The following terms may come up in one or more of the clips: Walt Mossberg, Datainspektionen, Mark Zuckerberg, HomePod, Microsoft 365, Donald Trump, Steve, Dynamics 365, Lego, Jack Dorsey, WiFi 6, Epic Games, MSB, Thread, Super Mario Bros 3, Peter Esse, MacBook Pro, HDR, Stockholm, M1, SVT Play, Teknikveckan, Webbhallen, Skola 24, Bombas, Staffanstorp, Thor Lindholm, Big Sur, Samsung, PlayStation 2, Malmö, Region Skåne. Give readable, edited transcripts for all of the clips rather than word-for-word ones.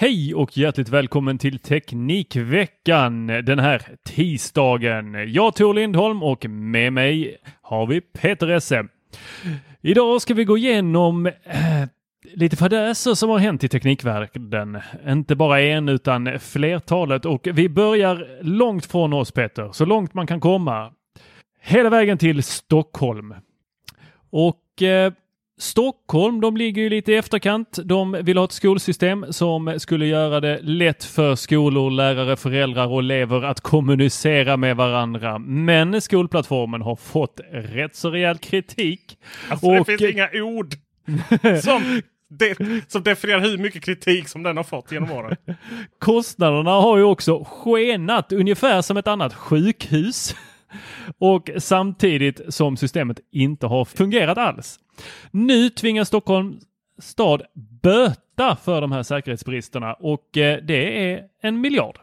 Hej och hjärtligt välkommen till Teknikveckan den här tisdagen. Jag Thor Lindholm och med mig har vi Peter Esse. Idag ska vi gå igenom lite fadäser som har hänt i teknikvärlden. Inte bara en utan flertalet. Och vi börjar långt från oss, Peter. Så långt man kan komma. Hela vägen till Stockholm. Och... Stockholm, de ligger ju lite i efterkant. De vill ha ett skolsystem som skulle göra det lätt för skolor, lärare, föräldrar och elever att kommunicera med varandra. Men skolplattformen har fått rätt så rejäl kritik. Alltså, och... det finns inga ord som definierar hur mycket kritik som den har fått genom åren. Kostnaderna har ju också skenat ungefär som ett annat sjukhus. Och samtidigt som systemet inte har fungerat alls. Nu tvingas Stockholms stad böta för de här säkerhetsbristerna och det är 1 miljard.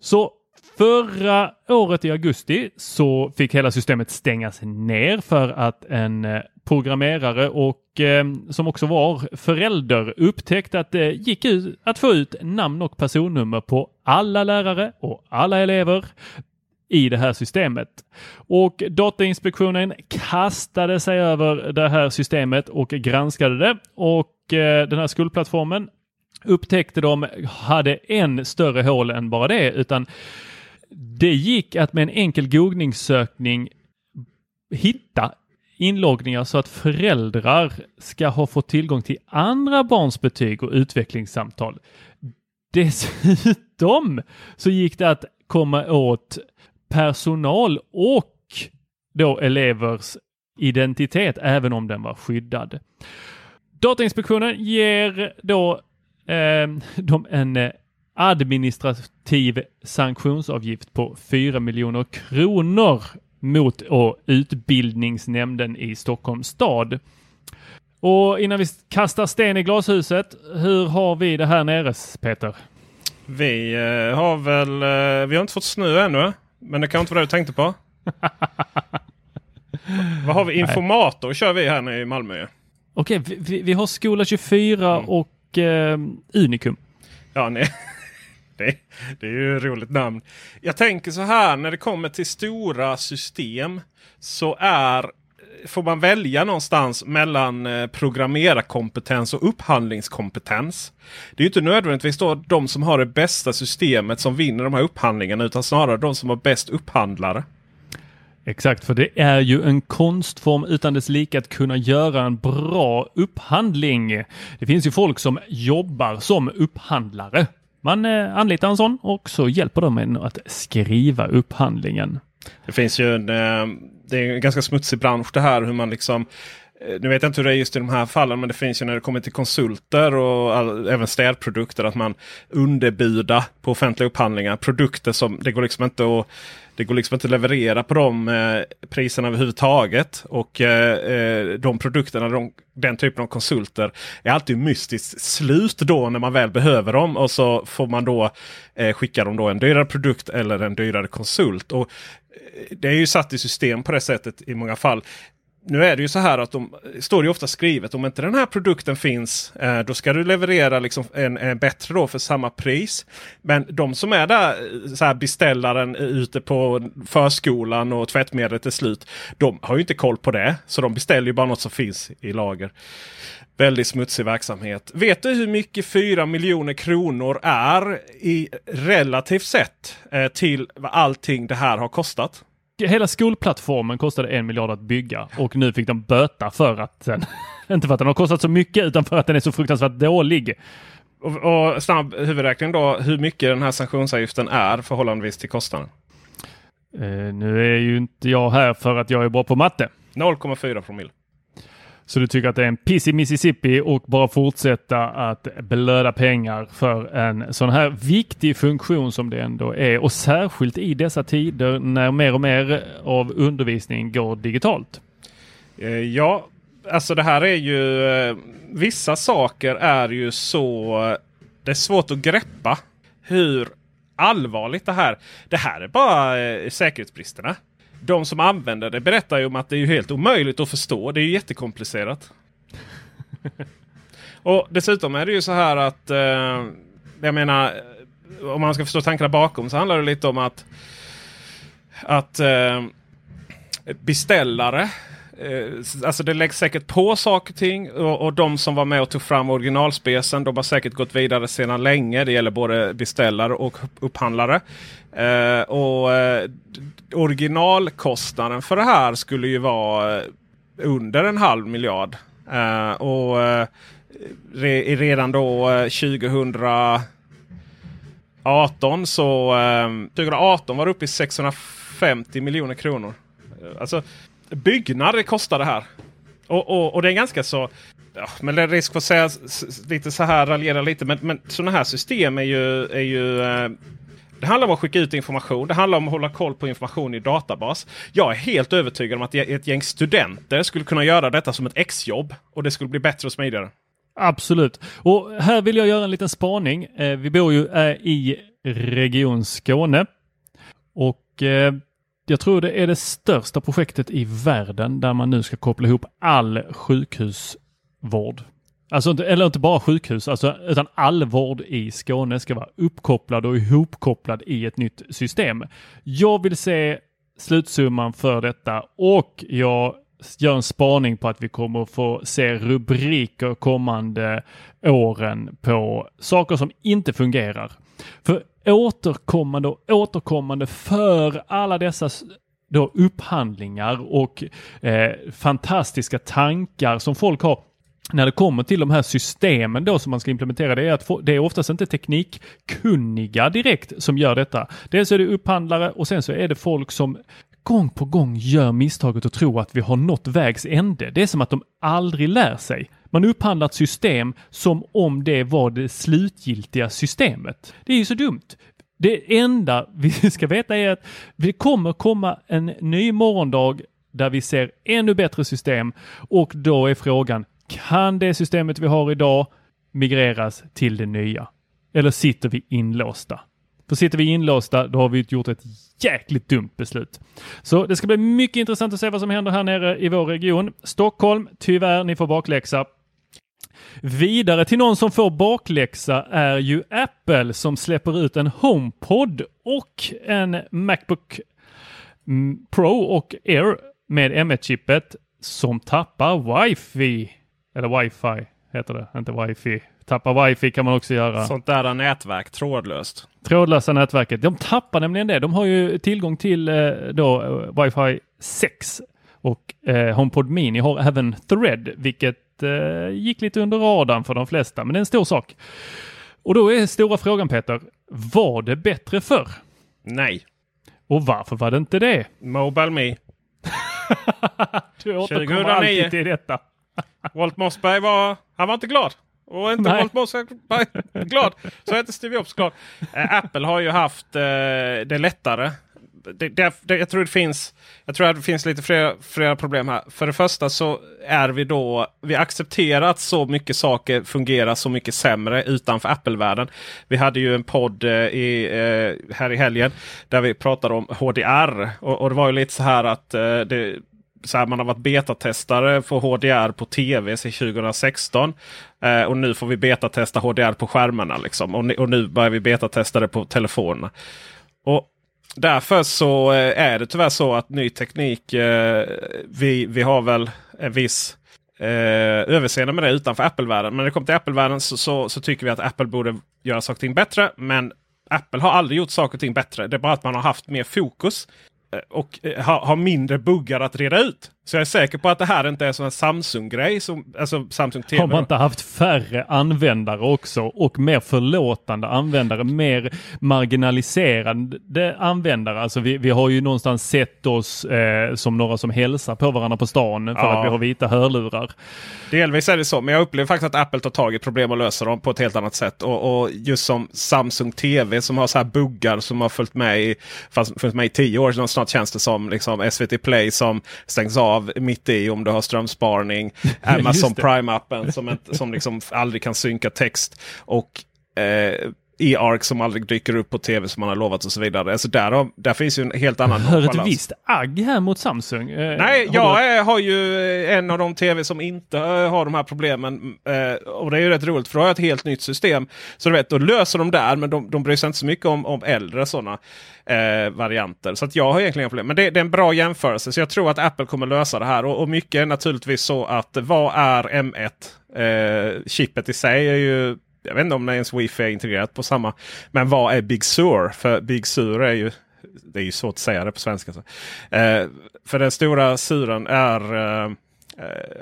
Så förra året i augusti så fick hela systemet stängas ner för att en programmerare och som också var förälder upptäckte att det gick ut att få ut namn och personnummer på alla lärare och alla elever i det här systemet. Och Datainspektionen kastade sig över det här systemet och granskade det. Och den här skolplattformen upptäckte de hade en större hål än bara det. Utan det gick att med en enkel googlingssökning hitta inloggningar så att föräldrar ska ha fått tillgång till andra barns betyg och utvecklingssamtal. Dessutom så gick det att komma åt personal och då elevers identitet även om den var skyddad. Datainspektionen ger då dem en administrativ sanktionsavgift på 4 miljoner kronor mot utbildningsnämnden i Stockholms stad. Och innan vi kastar sten i glashuset, hur har vi det här nere, Peter? Vi har inte fått snö ännu. Men det kan inte vara det du tänkte på. Vad har vi? Informator kör vi här nu i Malmö. Okej, vi har Skola 24 och Unikum. Ja, nej. Det är ju ett roligt namn. Jag tänker så här, när det kommer till stora system så får man välja någonstans mellan programmerarkompetens och upphandlingskompetens. Det är ju inte nödvändigtvis då de som har det bästa systemet som vinner de här upphandlingarna utan snarare de som har bäst upphandlare. Exakt, för det är ju en konstform utan dess lika att kunna göra en bra upphandling. Det finns ju folk som jobbar som upphandlare. Man anlitar en sån och så hjälper de att skriva upphandlingen. Det finns ju en ganska smutsig bransch det här hur man liksom Nu vet jag inte hur det är just i de här fallen, men det finns ju när det kommer till konsulter och även städprodukter att man underbjuder på offentliga upphandlingar produkter som det går liksom inte att leverera på de priserna överhuvudtaget, och de produkterna, den typen av konsulter är alltid mystiskt slut då när man väl behöver dem, och så får man då skicka dem då en dyrare produkt eller en dyrare konsult, och det är ju satt i system på det sättet i många fall. Nu är det ju så här att de står ju ofta skrivet, om inte den här produkten finns då ska du leverera liksom en bättre då för samma pris. Men de som är där, så här beställaren ute på förskolan och tvättmedlet till slut, de har ju inte koll på det. Så de beställer ju bara något som finns i lager. Väldigt smutsig verksamhet. Vet du hur mycket 4 miljoner kronor är i relativt sett till vad allting det här har kostat? Hela skolplattformen kostade 1 miljard att bygga, och nu fick de böta för att den, inte för att den har kostat så mycket utan för att den är så fruktansvärt dålig. Och snabb huvudräkning då, hur mycket den här sanktionsavgiften är förhållandevis till kostnaden? Nu är ju inte jag här för att jag är bra på matte. 0,4 promille. Så du tycker att det är en piss i Mississippi och bara fortsätta att blöda pengar för en sån här viktig funktion som det ändå är. Och särskilt i dessa tider när mer och mer av undervisning går digitalt. Ja, alltså det här är ju... Vissa saker är ju så... Det är svårt att greppa hur allvarligt det här... Det här är bara säkerhetsbristerna. De som använder det berättar ju om att det är ju helt omöjligt att förstå. Det är ju jättekomplicerat. Och dessutom är det ju så här att... jag menar, om man ska förstå tankarna bakom så handlar det lite om att... beställare... alltså det läggs säkert på saker och ting, och de som var med och tog fram originalspecen, de har säkert gått vidare sedan länge. Det gäller både beställare och upphandlare, och originalkostnaden för det här skulle ju vara under 1,5 miljard, och redan då 2018 var det uppe i 650 miljoner kronor. Alltså byggnader kostar det här. Och det är ganska så... Ja, men det är risk för att säga lite så här, raljera lite. Men sådana här system är ju... Det handlar om att skicka ut information. Det handlar om att hålla koll på information i databas. Jag är helt övertygad om att ett gäng studenter skulle kunna göra detta som ett exjobb. Och det skulle bli bättre och smidigare. Absolut. Och här vill jag göra en liten spaning. Vi bor ju i Region Skåne. Och... jag tror det är det största projektet i världen där man nu ska koppla ihop all sjukhusvård. Alltså inte bara sjukhus, utan all vård i Skåne ska vara uppkopplad och ihopkopplad i ett nytt system. Jag vill se slutsumman för detta, och jag gör en spaning på att vi kommer få se rubriker kommande åren på saker som inte fungerar. För återkommande för alla dessa då upphandlingar och fantastiska tankar som folk har när det kommer till de här systemen då som man ska implementera, det är att det är oftast inte teknikkunniga direkt som gör detta. Dels är det upphandlare, och sen så är det folk som gång på gång gör misstaget och tror att vi har nått vägs ände. Det är som att de aldrig lär sig. Man upphandlar ett system som om det var det slutgiltiga systemet. Det är ju så dumt. Det enda vi ska veta är att vi kommer komma en ny morgondag där vi ser ännu bättre system, och då är frågan, kan det systemet vi har idag migreras till det nya? Eller sitter vi inlåsta? För sitter vi inlåsta, då har vi gjort ett jäkligt dumt beslut. Så det ska bli mycket intressant att se vad som händer här nere i vår region. Stockholm, tyvärr, ni får bakläxa. Vidare till någon som får bakläxa är ju Apple, som släpper ut en HomePod och en MacBook Pro och Air med M1-chippet som tappar WiFi. Eller WiFi heter det, inte WiFi. Tappar WiFi kan man också göra. Sånt där nätverk, trådlöst. Trådlösa nätverket. De tappar nämligen det. De har ju tillgång till då WiFi 6. Och HomePod Mini har även Thread, vilket gick lite under radarn för de flesta. Men det är en stor sak. Och då är stora frågan, Peter. Var det bättre förr? Nej. Och varför var det inte det? Mobile Me. Du återkommer alltid till detta. Walt Mossberg han var inte glad. Och inte Walt Mossberg glad. Så är inte Steve Jobs glad. Apple har ju haft det lättare. Jag tror att det finns lite flera problem här. För det första så är vi accepterar att så mycket saker fungerar så mycket sämre utanför Apple-världen. Vi hade ju en podd här i helgen där vi pratade om HDR. Och det var ju lite så här att så här, man har varit betatestare för HDR på tv sedan 2016. Och nu får vi betatesta HDR på skärmarna. Liksom. Och nu börjar vi betatesta det på telefonerna. Och därför så är det tyvärr så att ny teknik, vi har väl en viss överseende med det utanför Apple-världen. Men när det kommer till Apple-världen så tycker vi att Apple borde göra saker och ting bättre. Men Apple har aldrig gjort saker och ting bättre. Det är bara att man har haft mer fokus och har mindre buggar att reda ut. Så jag är säker på att det här inte är sån här Samsung-grej. Alltså Samsung TV. Har man inte haft färre användare också? Och mer förlåtande användare. Mer marginaliserande användare. Alltså vi har ju någonstans sett oss som några som hälsar på varandra på stan. För att vi har vita hörlurar. Delvis är det så. Men jag upplever faktiskt att Apple tar tag i problem och löser dem på ett helt annat sätt. Och just som Samsung TV som har så här buggar som har följt med i 10 år. Så snart känns det som liksom SVT Play som stängs av mitt i om du har strömsparning, Amazon Prime-appen som liksom aldrig kan synka text och E-Arc som aldrig dyker upp på tv som man har lovat och så vidare. Alltså där finns ju en helt annan... Hör ett visst agg här mot Samsung. Nej, jag har ju en av de tv som inte har de här problemen. Och det är ju rätt roligt för då har jag ett helt nytt system. Så du vet, då löser de där men de bryr sig inte så mycket om äldre sådana varianter. Så att jag har egentligen problem. Men det är en bra jämförelse. Så jag tror att Apple kommer lösa det här. Och mycket är naturligtvis så att vad är M1? Chippet i sig är ju... Jag vet inte om det ens WiFi är integrerat på samma. Men vad är Big Sur? För Big Sur är ju... Det är ju svårt att säga det på svenska. Så. För den stora suren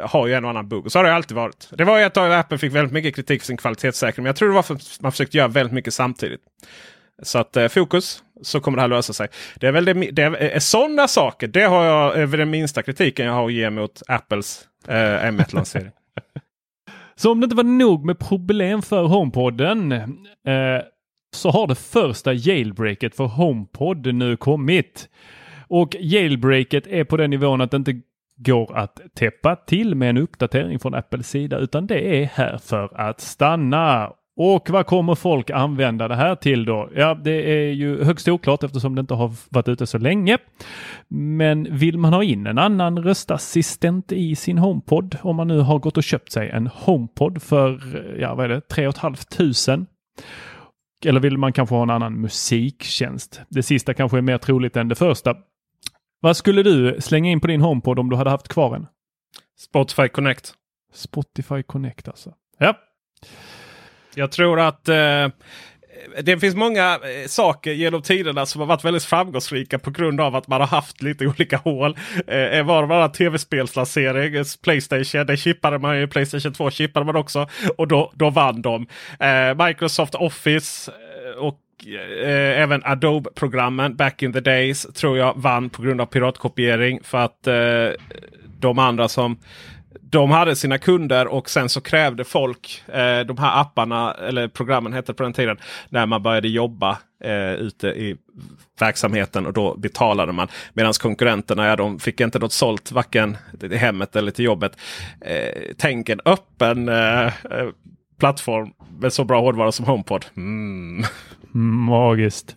har ju en och annan bugg. Och så har det alltid varit. Det var ju att Apple fick väldigt mycket kritik för sin kvalitetssäkring. Men jag tror det var för att man försökte göra väldigt mycket samtidigt. Så att fokus, så kommer det här lösa sig. Det är väl det är sådana saker. Det har jag över den minsta kritiken jag har att ge mot Apples M1-lansering. Så om det inte var nog med problem för HomePodden så har det första jailbreaket för HomePod nu kommit. Och jailbreaket är på den nivån att det inte går att täppa till med en uppdatering från Apples sida. Utan det är här för att stanna. Och vad kommer folk använda det här till då? Ja, det är ju högst oklart eftersom det inte har varit ute så länge. Men vill man ha in en annan röstassistent i sin HomePod om man nu har gått och köpt sig en HomePod för 3 500? Eller vill man kanske ha en annan musiktjänst? Det sista kanske är mer troligt än det första. Vad skulle du slänga in på din HomePod om du hade haft kvar en? Spotify Connect. Spotify Connect alltså. Ja. Jag tror att det finns många saker genom tiderna som har varit väldigt framgångsrika på grund av att man har haft lite olika hål. Var tv-spelslansering, PlayStation, det chippade man ju, PlayStation 2 chippade man också och då vann de. Microsoft Office och även Adobe-programmen back in the days tror jag vann på grund av piratkopiering för att de andra som... De hade sina kunder och sen så krävde folk de här apparna, eller programmen hette på den tiden, när man började jobba ute i verksamheten och då betalade man. Medan konkurrenterna, de fick inte något sålt varken till hemmet eller till jobbet. Tänk en öppen plattform med så bra hårdvara som HomePod. Mm. Magiskt.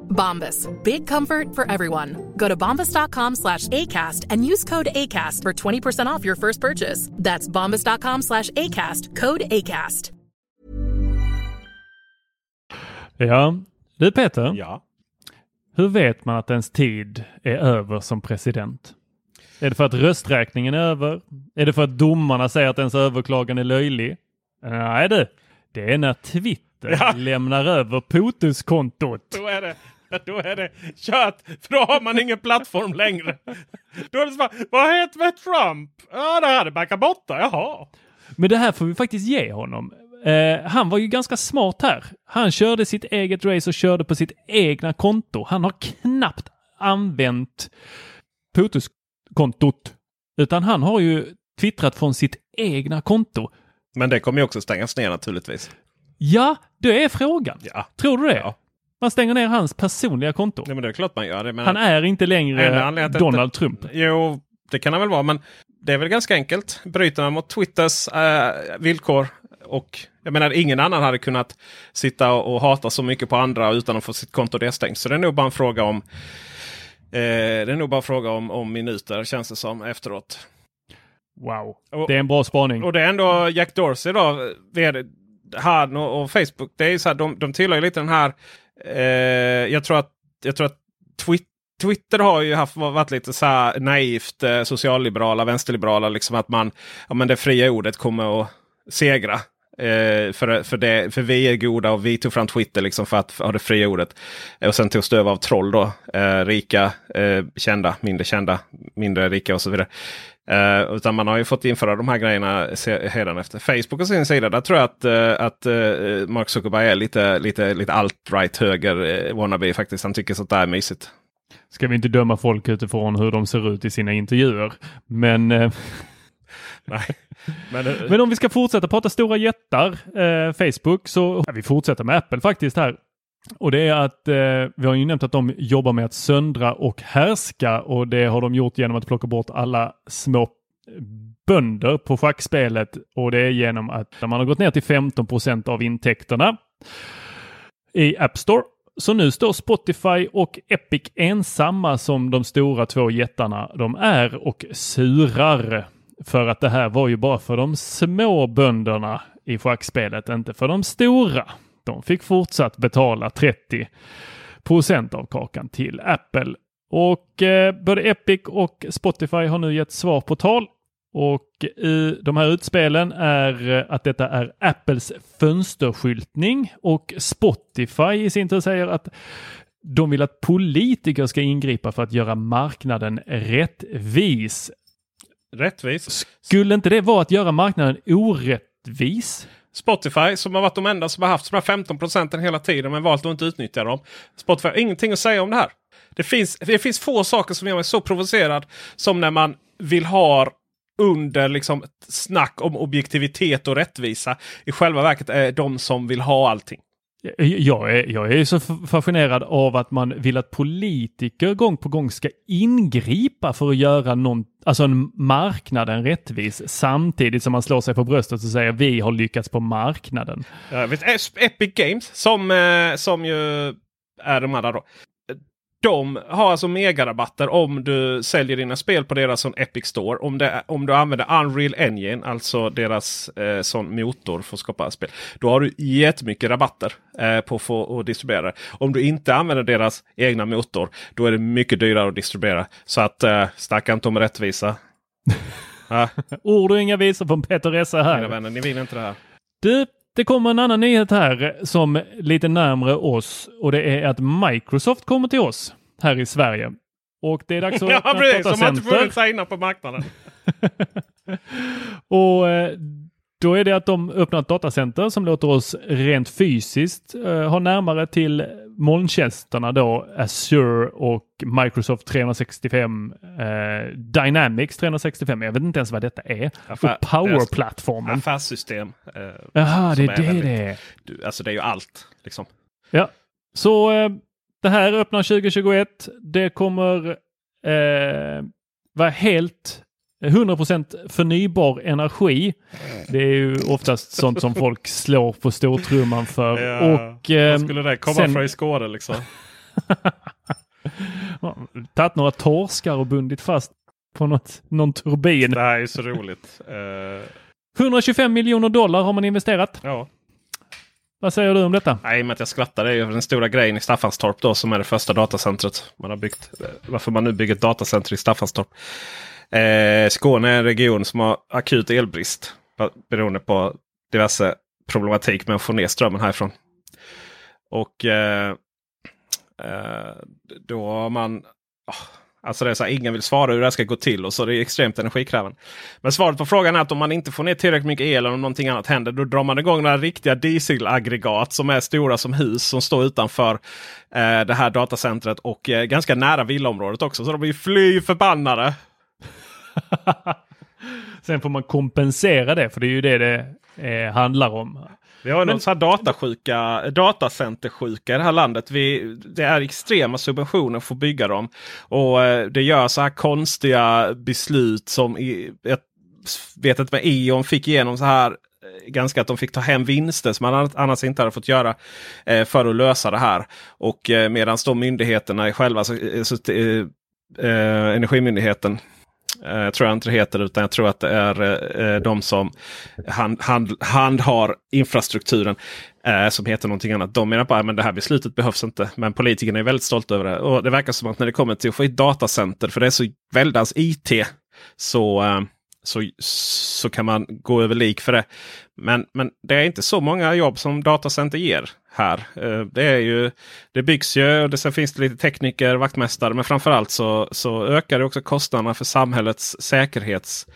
Bombas, big comfort for everyone. Go to bombas.com/ACAST and use code ACAST for 20% off your first purchase. That's bombas.com/ACAST, code ACAST. Ja, du Peter. Ja. Hur vet man att ens tid är över som president? Är det för att rösträkningen är över? Är det för att domarna säger att ens överklagan är löjlig? Nej du, det är när Twitter lämnar över POTUS-kontot. Då är det kört, för då har man ingen plattform längre. Då är det så bara, vad heter med Trump? Ja, det här är backa borta, jaha. Men det här får vi faktiskt ge honom. Han var ju ganska smart här. Han körde sitt eget race och körde på sitt egna konto. Han har knappt använt POTUS-kontot, utan han har ju twittrat från sitt egna konto. Men det kommer ju också stängas ner naturligtvis. Ja, det är frågan. Ja. Tror du det? Ja. Man stänger ner hans personliga konto. Nej, men det är klart man gör det. Men han är inte längre Donald Trump. Jo, det kan han väl vara. Men det är väl ganska enkelt. Bryter man mot Twitters villkor. Och jag menar, ingen annan hade kunnat sitta och hata så mycket på andra utan att få sitt konto det stängt. Så det är nog bara en fråga om, om minuter, känns det som, efteråt. Wow, det är en bra spaning. Och det är ändå Jack Dorsey då, vd han och Facebook, det är så här, de tillhör ju lite den här jag tror att Twitter har ju varit lite så här naivt socialliberala, vänsterliberala liksom, att man det fria ordet kommer att segra för vi är goda och vi tog fram Twitter liksom för att ha det fria ordet, och sen tog stöv av troll då, rika, kända, mindre rika och så vidare. Utan man har ju fått införa de här grejerna sedan efter. Facebook och sin sida, där tror jag att Mark Zuckerberg är lite alt-right höger wannabe faktiskt. Han tycker sånt där är mysigt. Ska vi inte döma folk utifrån hur de ser ut i sina intervjuer? Men nej. Men om vi ska fortsätta prata stora jättar, Facebook, så vi fortsätter med Apple faktiskt här. Och det är att vi har ju nämnt att de jobbar med att söndra och härska, och det har de gjort genom att plocka bort alla små bönder på schackspelet, och det är genom att man har gått ner till 15% av intäkterna i App Store. Så nu står Spotify och Epic ensamma som de stora två jättarna de är och surar. För att det här var ju bara för de små bönderna i schackspelet, inte för de stora. De fick fortsatt betala 30% av kakan till Apple. Och både Epic och Spotify har nu gett svar på tal. Och i de här utspelen är att detta är Apples fönsterskyltning. Och Spotify i sin tur säger att de vill att politiker ska ingripa för att göra marknaden rättvis. Rättvis? Skulle inte det vara att göra marknaden orättvis? Spotify, som har varit de enda som har haft de här 15% hela tiden men valt att inte utnyttja dem. Spotify har ingenting att säga om det här. Det finns få saker som gör mig så provocerad som när man vill ha under liksom snack om objektivitet och rättvisa. I själva verket är de som vill ha allting. Jag är så fascinerad av att man vill att politiker gång på gång ska ingripa för att göra marknaden rättvis, samtidigt som man slår sig på bröstet och säger vi har lyckats på marknaden. Epic Games som ju är de här då. De har alltså megarabatter om du säljer dina spel på deras sån Epic Store. Om du använder Unreal Engine, alltså deras sån motor för att skapa spel. Då har du jättemycket rabatter på att få distribuera det. Om du inte använder deras egna motor, då är det mycket dyrare att distribuera. Så att snacka inte om rättvisa. Ord och inga visor från Peter Esse här. Mina vänner, ni vill inte det här. Det kommer en annan nyhet här som lite närmare oss, och det är att Microsoft kommer till oss här i Sverige. Och det är dags att öppna ett datacenter. Som att inte sig innan på marknaden. Och då är det att de öppnar ett datacenter som låter oss rent fysiskt ha närmare till molntjänsterna då Azure och Microsoft 365, Dynamics 365. Jag vet inte ens vad detta är. Och Power-plattformen. Affärssystem. Jaha, det är det väldigt, det är. Alltså det är ju allt liksom. Ja, så det här öppnar 2021. Det kommer vara helt 100% förnybar energi. Det är ju oftast sånt som folk slår på stortrumman för. Ja, och skulle det komma sen... från i Skåne liksom. Tatt några torskar och bundit fast på någon turbin. Det här är ju så roligt. 125 miljoner dollar har man investerat. Ja. Vad säger du om detta? Nej, men att jag skrattar. Det är ju den stora grejen i Staffanstorp då, som är det första datacentret man har byggt. Varför man nu bygger ett datacenter i Staffanstorp. Skåne är en region som har akut elbrist beroende på diverse problematik med att få ner strömmen härifrån. Och då har man... Alltså det är så här, ingen vill svara hur det här ska gå till, och så det är extremt energikrävande. Men svaret på frågan är att om man inte får ner tillräckligt mycket el eller om någonting annat händer, då drar man igång några riktiga dieselaggregat som är stora som hus som står utanför det här datacentret och ganska nära villaområdet också. Så de blir fly förbannade. Sen får man kompensera det, för det är ju det handlar om. Vi har någon datacentersjuka i det här landet. Det är extrema subventioner för att bygga dem. Och det gör så här konstiga beslut som Eon fick igenom så här. Ganska att de fick ta hem vinster som man annars inte hade fått göra för att lösa det här. Och medan de myndigheterna själva, Energimyndigheten, jag tror jag inte det heter, utan jag tror att det är de som handhar infrastrukturen som heter någonting annat. De menar bara, men det här beslutet behövs inte. Men politikerna är väldigt stolta över det. Och det verkar som att när det kommer till att få ett datacenter, för det är så väldans IT, så kan man gå över lik för det. Men det är inte så många jobb som datacenter ger här. Det byggs ju, och sen finns det lite tekniker, vaktmästare, men framförallt så ökar det också kostnaderna för samhällets säkerhets.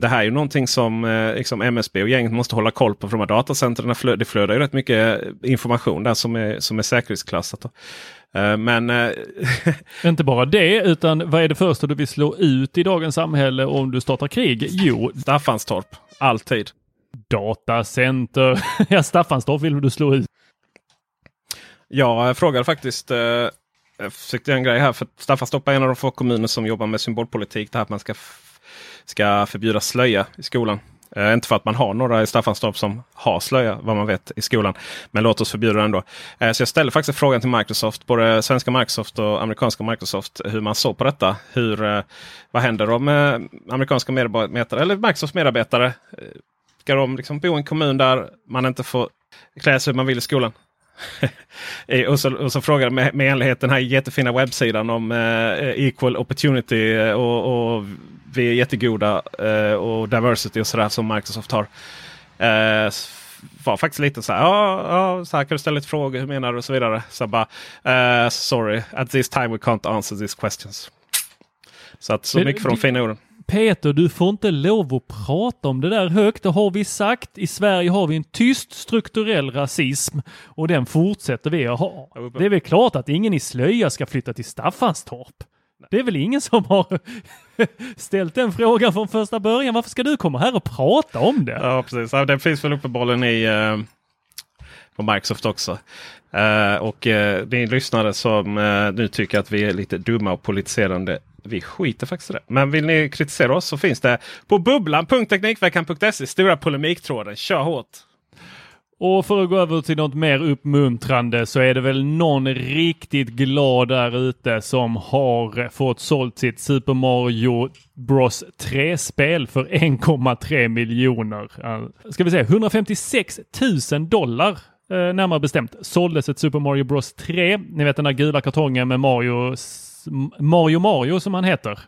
Det här är ju någonting som liksom MSB och gänget måste hålla koll på, för de här datacenterna det flödar ju rätt mycket information där som är säkerhetsklassat. Men inte bara det, utan vad är det första du vill slå ut i dagens samhälle om du startar krig? Jo, Staffanstorp, alltid. Datacenter. Ja, Staffanstorp vill du slå ut. Ja, jag frågade faktiskt... Jag försökte en grej här, för Staffanstorp är en av de få kommuner som jobbar med symbolpolitik, det här att man ska förbjuda slöja i skolan. Inte för att man har några i Staffanstorp som har slöja, vad man vet, i skolan. Men låt oss förbjuda den då. Så jag ställde faktiskt frågan till Microsoft, både svenska Microsoft och amerikanska Microsoft, hur man såg på detta. Vad händer om amerikanska medarbetare eller Microsofts medarbetare? Ska de liksom bo i en kommun där man inte får klä sig hur man vill i skolan? och så frågade med enlighet den här jättefina webbsidan om equal opportunity och vi är jättegoda och diversity och sådär som Microsoft har. Var faktiskt lite så här, så här kan du ställa lite frågor, hur menar du och så vidare. Så bara, sorry, at this time we can't answer these questions. Så att så mycket för de fina orden. Peter, du får inte lov att prata om det där högt. Det har vi sagt. I Sverige har vi en tyst strukturell rasism och den fortsätter vi att ha. Det är väl klart att ingen i slöja ska flytta till Staffanstorp. Det är väl ingen som har ställt den frågan från första början. Varför ska du komma här och prata om det? Ja, precis. Den finns väl uppenbarligen på Microsoft också. Och ni lyssnare som nu tycker att vi är lite dumma och politiserande, vi skiter faktiskt i det. Men vill ni kritisera oss så finns det på bubblan.teknikveckan.se, stora polemiktråden. Kör hårt! Och för att gå över till något mer uppmuntrande så är det väl någon riktigt glad där ute som har fått sålt sitt Super Mario Bros 3-spel för 1,3 miljoner. Ska vi säga $156,000 närmare bestämt såldes ett Super Mario Bros 3. Ni vet den där gula kartongen med Mario som han heter.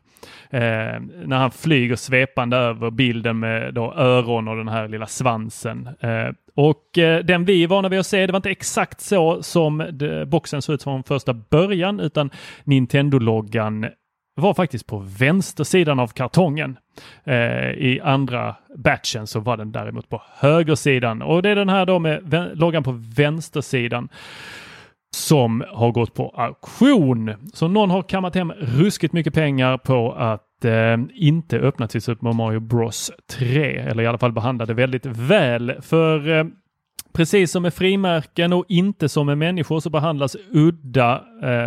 När han flyger svepande över bilden med då öron och den här lilla svansen. Och den vi är vana vid att se, det var inte exakt så som boxen såg ut från första början, utan Nintendo-loggan var faktiskt på vänstersidan av kartongen. I andra batchen så var den däremot på högersidan. Och det är den här då med loggan på vänstersidan som har gått på auktion. Så någon har kammat hem ruskigt mycket pengar på att inte öppna till Super Mario Bros 3. Eller i alla fall behandlade väldigt väl. För precis som med frimärken och inte som med människor så behandlas udda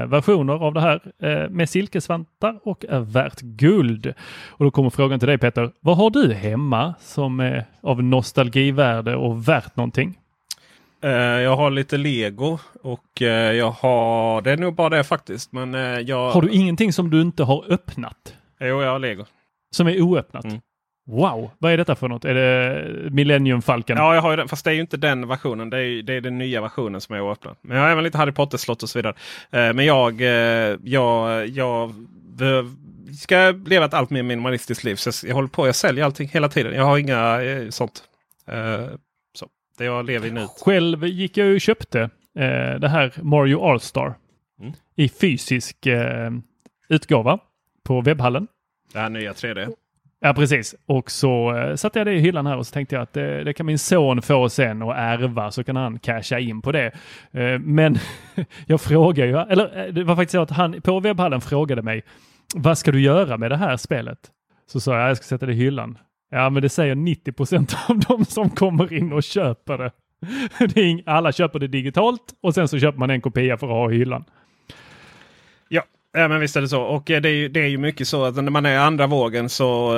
versioner av det här med silkesvantar och är värt guld. Och då kommer frågan till dig Peter. Vad har du hemma som är av nostalgivärde och värt någonting? Jag har lite Lego och jag har... Det är nog bara det faktiskt. Men jag... Har du ingenting som du inte har öppnat? Jo, jag har Lego. Som är oöppnat? Mm. Wow, vad är detta för något? Är det Millennium-falken? Ja, jag har ju den, fast det är ju inte den versionen. Det är den nya versionen som är oöppnad. Men jag har även lite Harry Potter-slott och så vidare. Men jag ska leva ett allt mer minimalistiskt liv. Så jag håller på, jag säljer allting hela tiden. Jag har inga sånt... Jag lever nu. Själv gick jag och köpte det här Mario All-Star i fysisk utgåva på Webbhallen. Det här nya 3D. Ja, precis. Och så satte jag det i hyllan här och så tänkte jag att det kan min son få sen och ärva så kan han casha in på det. Men jag frågade ju, eller det var faktiskt så att han på Webbhallen frågade mig, vad ska du göra med det här spelet? Så sa jag ska sätta det i hyllan. Ja, men det säger 90% av de som kommer in och köper det. Alla köper det digitalt och sen så köper man en kopia för att ha i hyllan. Ja, men visst är det så. Och det är ju mycket så att när man är i andra vågen så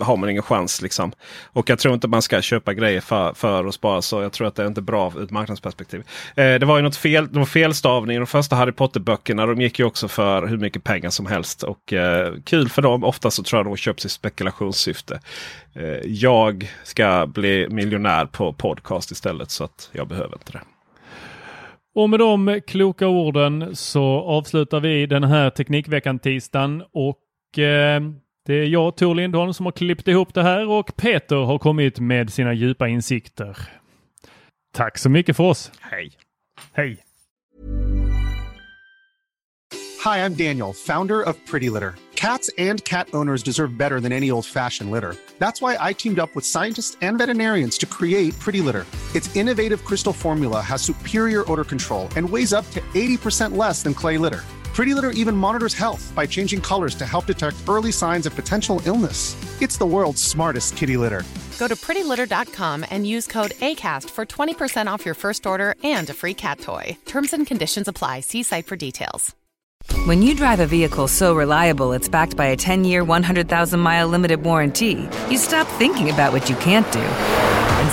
har man ingen chans liksom. Och jag tror inte man ska köpa grejer för att spara, så jag tror att det är inte bra ur ett marknadsperspektiv. Det var ju något fel, de felstavning. De första Harry Potter-böckerna, de gick ju också för hur mycket pengar som helst. Och kul för dem. Ofta så tror jag de köps i spekulationssyfte. Jag ska bli miljonär på podcast istället, så att jag behöver inte det. Och med de kloka orden så avslutar vi den här Teknikveckan tisdagen. Och det är jag, Thor Lindholm, som har klippt ihop det här. Och Peter har kommit med sina djupa insikter. Tack så mycket för oss. Hej. Hej. Hi, I'm Daniel, founder of Pretty Litter. Cats and cat owners deserve better than any old-fashioned litter. That's why I teamed up with scientists and veterinarians to create Pretty Litter. Its innovative crystal formula has superior odor control and weighs up to 80% less than clay litter. Pretty Litter even monitors health by changing colors to help detect early signs of potential illness. It's the world's smartest kitty litter. Go to prettylitter.com and use code ACAST for 20% off your first order and a free cat toy. Terms and conditions apply. See site for details. When you drive a vehicle so reliable it's backed by a 10-year, 100,000-mile limited warranty, you stop thinking about what you can't do and